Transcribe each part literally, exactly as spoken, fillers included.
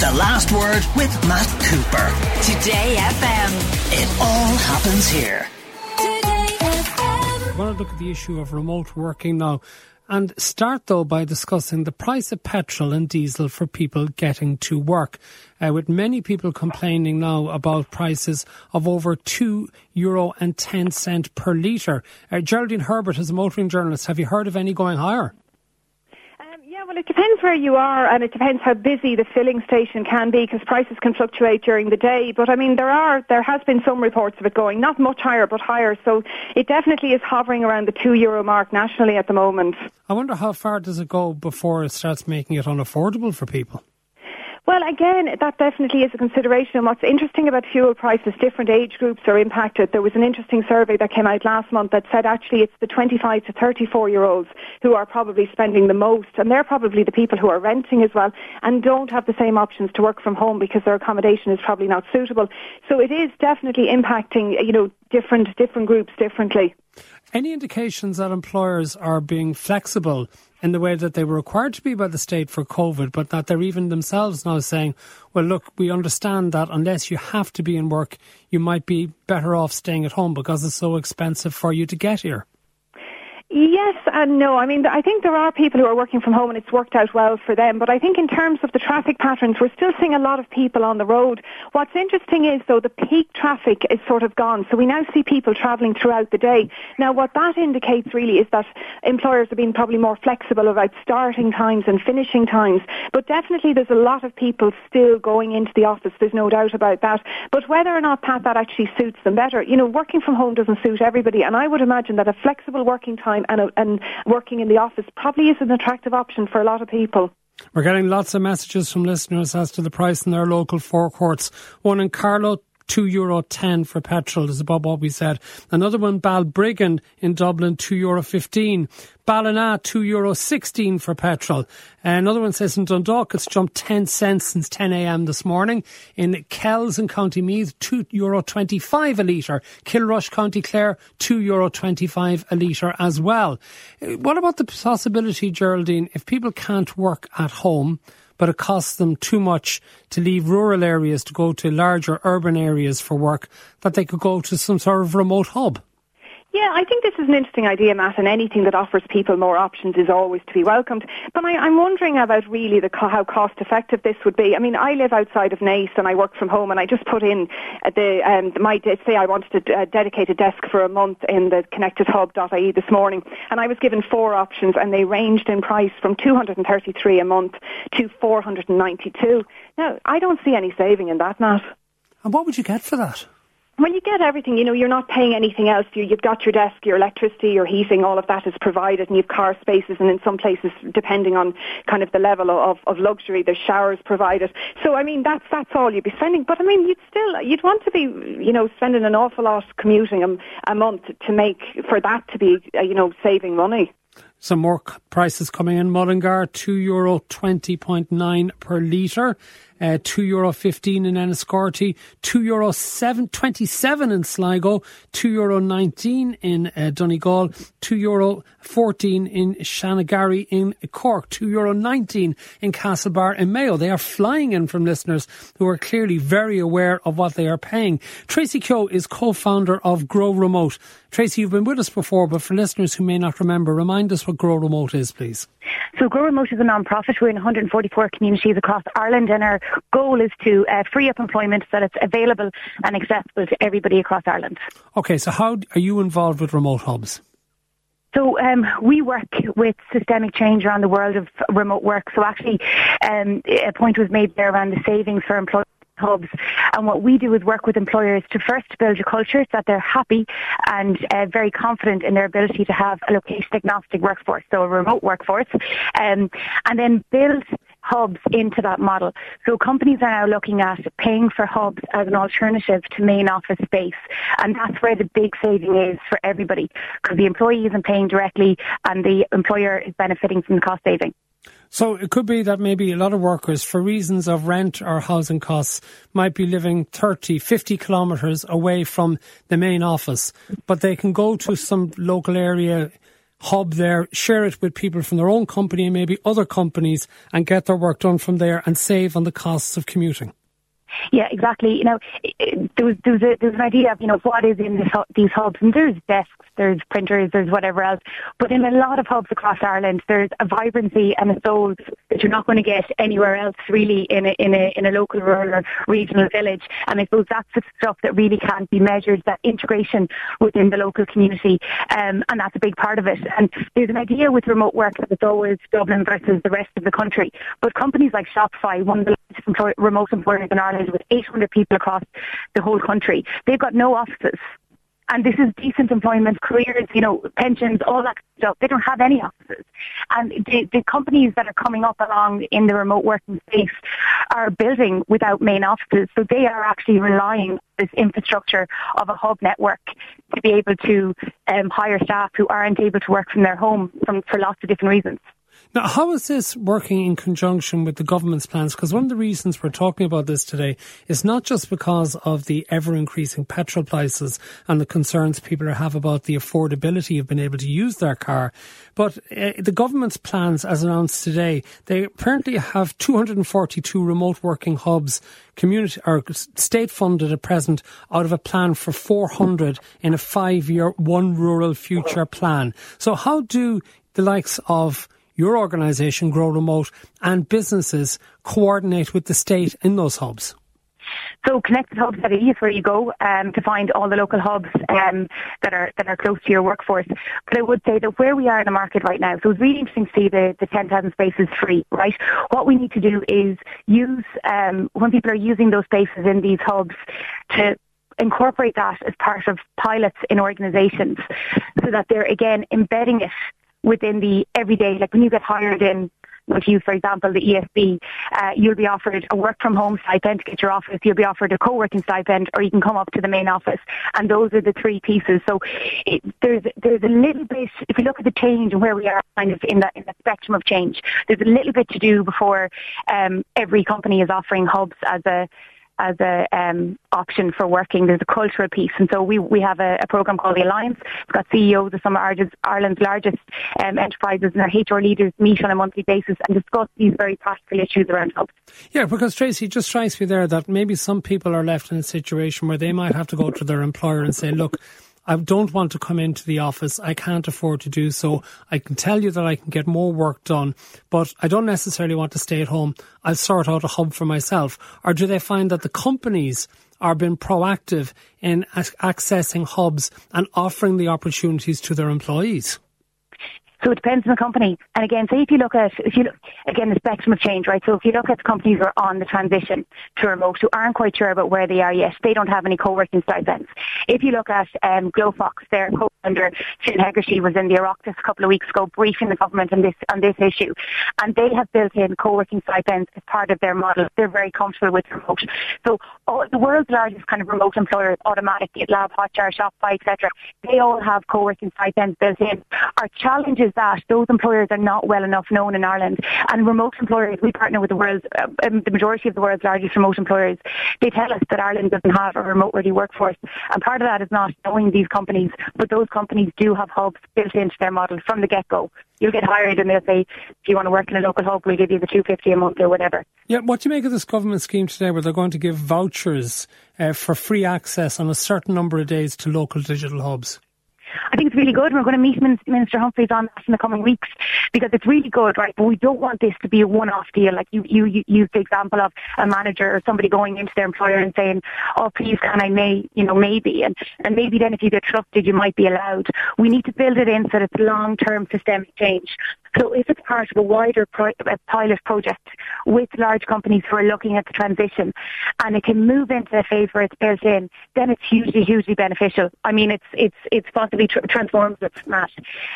The Last Word with Matt Cooper. Today F M. It all happens here. Today F M. I want to look at the issue of remote working now. And start, though, by discussing the price of petrol and diesel for people getting to work, uh, with many people complaining now about prices of over two euro and ten cent per litre. Uh, Geraldine Herbert is a motoring journalist. Have you heard of any going higher? Well, it depends where you are, and it depends how busy the filling station can be, because prices can fluctuate during the day. But I mean, there are there has been some reports of it going not much higher, but higher. So it definitely is hovering around the two euro mark nationally at the moment. I wonder how far does it go before it starts making it unaffordable for people. Well, again, that definitely is a consideration. And what's interesting about fuel prices, different age groups are impacted. There was an interesting survey that came out last month that said actually it's the twenty-five to thirty-four-year-olds who are probably spending the most. And they're probably the people who are renting as well and don't have the same options to work from home because their accommodation is probably not suitable. So it is definitely impacting, you know, different different groups differently. Any indications that employers are being flexible in the way that they were required to be by the state for COVID, but that they're even themselves now saying, well, look, we understand that unless you have to be in work, you might be better off staying at home because it's so expensive for you to get here? Yes and no. I mean, I think there are people who are working from home and it's worked out well for them. But I think in terms of the traffic patterns, we're still seeing a lot of people on the road. What's interesting is, though, the peak traffic is sort of gone. So we now see people travelling throughout the day. Now, what that indicates really is that employers have been probably more flexible about starting times and finishing times. But definitely there's a lot of people still going into the office. There's no doubt about that. But whether or not that, that actually suits them better, you know, working from home doesn't suit everybody. And I would imagine that a flexible working time And, a, and working in the office probably is an attractive option for a lot of people. We're getting lots of messages from listeners as to the price in their local forecourts. One in Carlow, two euro ten for petrol is above what we said. Another one, Balbriggan in Dublin, two euro fifteen. Ballina, two euro sixteen for petrol. Another one says in Dundalk, it's jumped ten cents since ten a.m. this morning. In Kells in County Meath, two euro twenty-five a litre. Kilrush, County Clare, two euro twenty-five a litre as well. What about the possibility, Geraldine, if people can't work at home, but it costs them too much to leave rural areas to go to larger urban areas for work, that they could go to some sort of remote hub? Yeah, I think this is an interesting idea, Matt, and anything that offers people more options is always to be welcomed. But I, I'm wondering about really the, how cost-effective this would be. I mean, I live outside of Naas and I work from home, and I just put in the um, my say I wanted a dedicated desk for a month in the Connected Hub dot I E this morning, and I was given four options, and they ranged in price from two hundred thirty-three a month to four hundred ninety-two. Now, I don't see any saving in that, Matt. And what would you get for that? Well, you get everything. You know, you're not paying anything else. You, you've got your desk, your electricity, your heating, all of that is provided, and you've car spaces, and in some places, depending on kind of the level of, of luxury, there's showers provided. So, I mean, that's that's all you'd be spending. But, I mean, you'd still, you'd want to be, you know, spending an awful lot commuting a, a month to make, for that to be, uh, you know, saving money. Some more prices coming in. Mullingar, two euro twenty point nine per litre, uh, two euro fifteen in Enniscorthy, two euro twenty-seven in Sligo, two euro nineteen in uh, Donegal, two euro fourteen in Shanagarry in Cork, two euro nineteen in Castlebar in Mayo. They are flying in from listeners who are clearly very aware of what they are paying. Tracy Keogh is co-founder of Grow Remote. Tracy, you've been with us before, but for listeners who may not remember, remind us what Grow Remote is, please. So Grow Remote is a non-profit. We're in one hundred forty-four communities across Ireland, and our goal is to uh, free up employment so that it's available and accessible to everybody across Ireland. Okay, so how are you involved with remote hubs? So um, we work with systemic change around the world of remote work. So actually, um, a point was made there around the savings for employers. Hubs, and what we do is work with employers to first build a culture so that they're happy and uh, very confident in their ability to have a location agnostic workforce, so a remote workforce, um, and then build hubs into that model. So companies are now looking at paying for hubs as an alternative to main office space, and that's where the big saving is for everybody, because the employee isn't paying directly and the employer is benefiting from the cost saving. So it could be that maybe a lot of workers, for reasons of rent or housing costs, might be living thirty, fifty kilometres away from the main office, but they can go to some local area hub there, share it with people from their own company and maybe other companies, and get their work done from there and save on the costs of commuting. Yeah, exactly. You know, it, it, there was there was, a, there was an idea of, you know, what is in this, these hubs, and there's desks, there's printers, there's whatever else. But in a lot of hubs across Ireland, there's a vibrancy and a soul that you're not going to get anywhere else, really, in a in a in a local rural or regional village. And I suppose that's the stuff that really can't be measured, that integration within the local community, um, and that's a big part of it. And there's an idea with remote work that it's always Dublin versus the rest of the country. But companies like Shopify, one of the largest employ- remote employers in Ireland, with eight hundred people across the whole country. They've got no offices. And this is decent employment, careers, you know, pensions, all that stuff. They don't have any offices. And the, the companies that are coming up along in the remote working space are building without main offices. So they are actually relying on this infrastructure of a hub network to be able to um, hire staff who aren't able to work from their home from, for lots of different reasons. Now, how is this working in conjunction with the government's plans? Because one of the reasons we're talking about this today is not just because of the ever-increasing petrol prices and the concerns people have about the affordability of being able to use their car, but uh, the government's plans, as announced today, they apparently have two hundred forty-two remote working hubs, community or state-funded at present, out of a plan for four hundred in a five-year One Rural Future plan. So how do the likes of your organisation, Grow Remote, and businesses coordinate with the state in those hubs? So Connected Hubs dot I E is where you go um, to find all the local hubs um, that are that are close to your workforce. But I would say that where we are in the market right now, so it's really interesting to see the, the ten thousand spaces free, right? What we need to do is use, um, when people are using those spaces in these hubs, to incorporate that as part of pilots in organisations so that they're, again, embedding it within the everyday. Like when you get hired in, if you, for example, the E S B, uh, you'll be offered a work from home stipend to get your office, you'll be offered a co-working stipend, or you can come up to the main office. And those are the three pieces. So it, there's there's a little bit, if you look at the change and where we are kind of in that in the spectrum of change, there's a little bit to do before um, every company is offering hubs as a as a um, option for working. There's a cultural piece. And so we, we have a, a programme called The Alliance. It's got C E Os of some of Ireland's largest um, enterprises, and our H R leaders meet on a monthly basis and discuss these very practical issues around hubs. Yeah, because Tracy, it just strikes me there that maybe some people are left in a situation where they might have to go to their employer and say, look, I don't want to come into the office. I can't afford to do so. I can tell you that I can get more work done, but I don't necessarily want to stay at home. I'll sort out a hub for myself. Or do they find that the companies are being proactive in accessing hubs and offering the opportunities to their employees? So it depends on the company. And again, say if you look at, if you look, again, the spectrum of change, right? So if you look at the companies who are on the transition to remote, who aren't quite sure about where they are yet, they don't have any co-working stipends. If you look at um, GlowFox, their co-founder, Finn Hegarty, was in the Oireachtas a couple of weeks ago briefing the government on this, on this issue. And they have built in co-working stipends as part of their model. They're very comfortable with remote. So all, the world's largest kind of remote employers, Automattic, GitLab, Hotjar, Shopify, et cetera, they all have co-working stipends built in. Our challenge is that those employers are not well enough known in Ireland, and remote employers, we partner with the world's, um, the majority of the world's largest remote employers. They tell us that Ireland doesn't have a remote ready workforce, and part of that is not knowing these companies, but those companies do have hubs built into their model from the get-go. You'll get hired and they'll say, if you want to work in a local hub, we'll give you the two hundred fifty a month or whatever. Yeah, what do you make of this government scheme today where they're going to give vouchers uh, for free access on a certain number of days to local digital hubs? I think it's really good. We're going to meet Minister Humphreys on that in the coming weeks because it's really good, right? But we don't want this to be a one-off deal. Like you, you, you used the example of a manager or somebody going into their employer and saying, oh, please, can I may, you know, maybe. And, and maybe then if you get trusted, you might be allowed. We need to build it in so that it's long-term systemic change. So if it's part of a wider pro- a pilot project with large companies who are looking at the transition and it can move into a phase where it's built in, then it's hugely, hugely beneficial. I mean, it's it's it's possibly tra- transformative, Matt.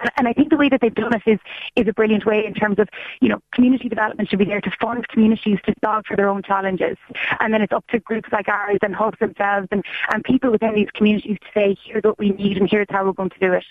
And, and I think the way that they've done it is, is a brilliant way in terms of, you know, community development should be there to fund communities to solve for their own challenges. And then it's up to groups like ours and hubs themselves and, and people within these communities to say, here's what we need and here's how we're going to do it.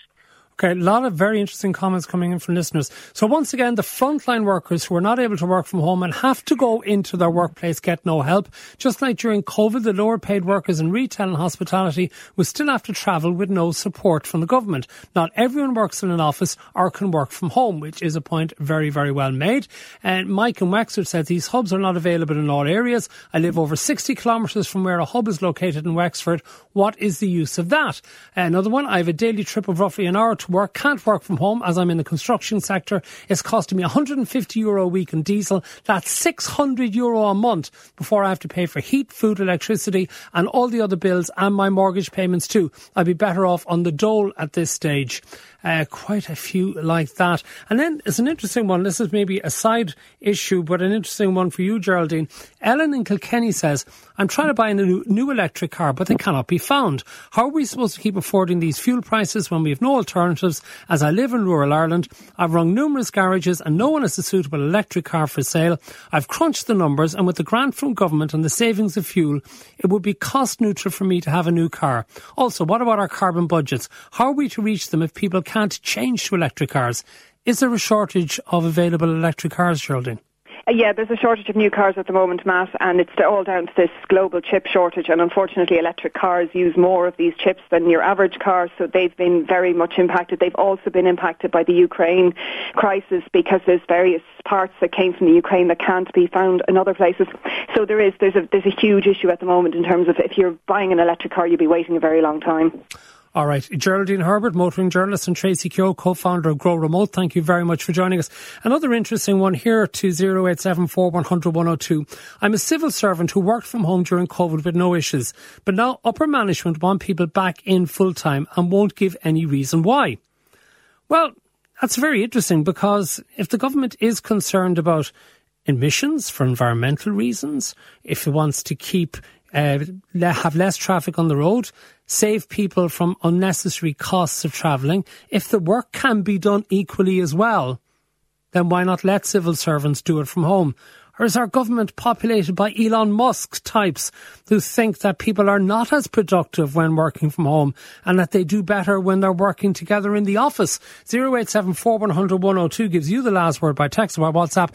Okay, a lot of very interesting comments coming in from listeners. So once again, the frontline workers who are not able to work from home and have to go into their workplace get no help. Just like during COVID, the lower paid workers in retail and hospitality will still have to travel with no support from the government. Not everyone works in an office or can work from home, which is a point very, very well made. And Mike in Wexford says these hubs are not available in all areas. I live over sixty kilometres from where a hub is located in Wexford. What is the use of that? Another one, I have a daily trip of roughly an hour to work, can't work from home as I'm in the construction sector. It's costing me one hundred fifty euro a week in diesel. That's six hundred euro a month before I have to pay for heat, food, electricity and all the other bills and my mortgage payments too. I'd be better off on the dole at this stage. Uh, quite a few like that. And then it's an interesting one. This is maybe a side issue, but an interesting one for you, Geraldine. Ellen in Kilkenny says, I'm trying to buy a new, new electric car, but they cannot be found. How are we supposed to keep affording these fuel prices when we have no alternatives? As I live in rural Ireland, I've rung numerous garages and no one has a suitable electric car for sale. I've crunched the numbers and with the grant from government and the savings of fuel, it would be cost neutral for me to have a new car. Also, what about our carbon budgets? How are we to reach them if people can't can't change to electric cars? Is there a shortage of available electric cars, Geraldine? Yeah, there's a shortage of new cars at the moment, Matt, and it's all down to this global chip shortage, and unfortunately electric cars use more of these chips than your average car, so they've been very much impacted. They've also been impacted by the Ukraine crisis because there's various parts that came from the Ukraine that can't be found in other places. So there is there's a, there's a huge issue at the moment in terms of if you're buying an electric car, you'll be waiting a very long time. All right. Geraldine Herbert, motoring journalist, and Tracy Keogh, co-founder of Grow Remote. Thank you very much for joining us. Another interesting one here to oh eight seven four, one hundred, one oh two. I'm a civil servant who worked from home during COVID with no issues, but now upper management want people back in full time and won't give any reason why. Well, that's very interesting because if the government is concerned about emissions for environmental reasons, if it wants to keep Uh, have less traffic on the road, save people from unnecessary costs of travelling. If the work can be done equally as well, then why not let civil servants do it from home? Or is our government populated by Elon Musk types who think that people are not as productive when working from home and that they do better when they're working together in the office? oh eight seven four, one hundred, one oh two gives you the last word by text or by WhatsApp.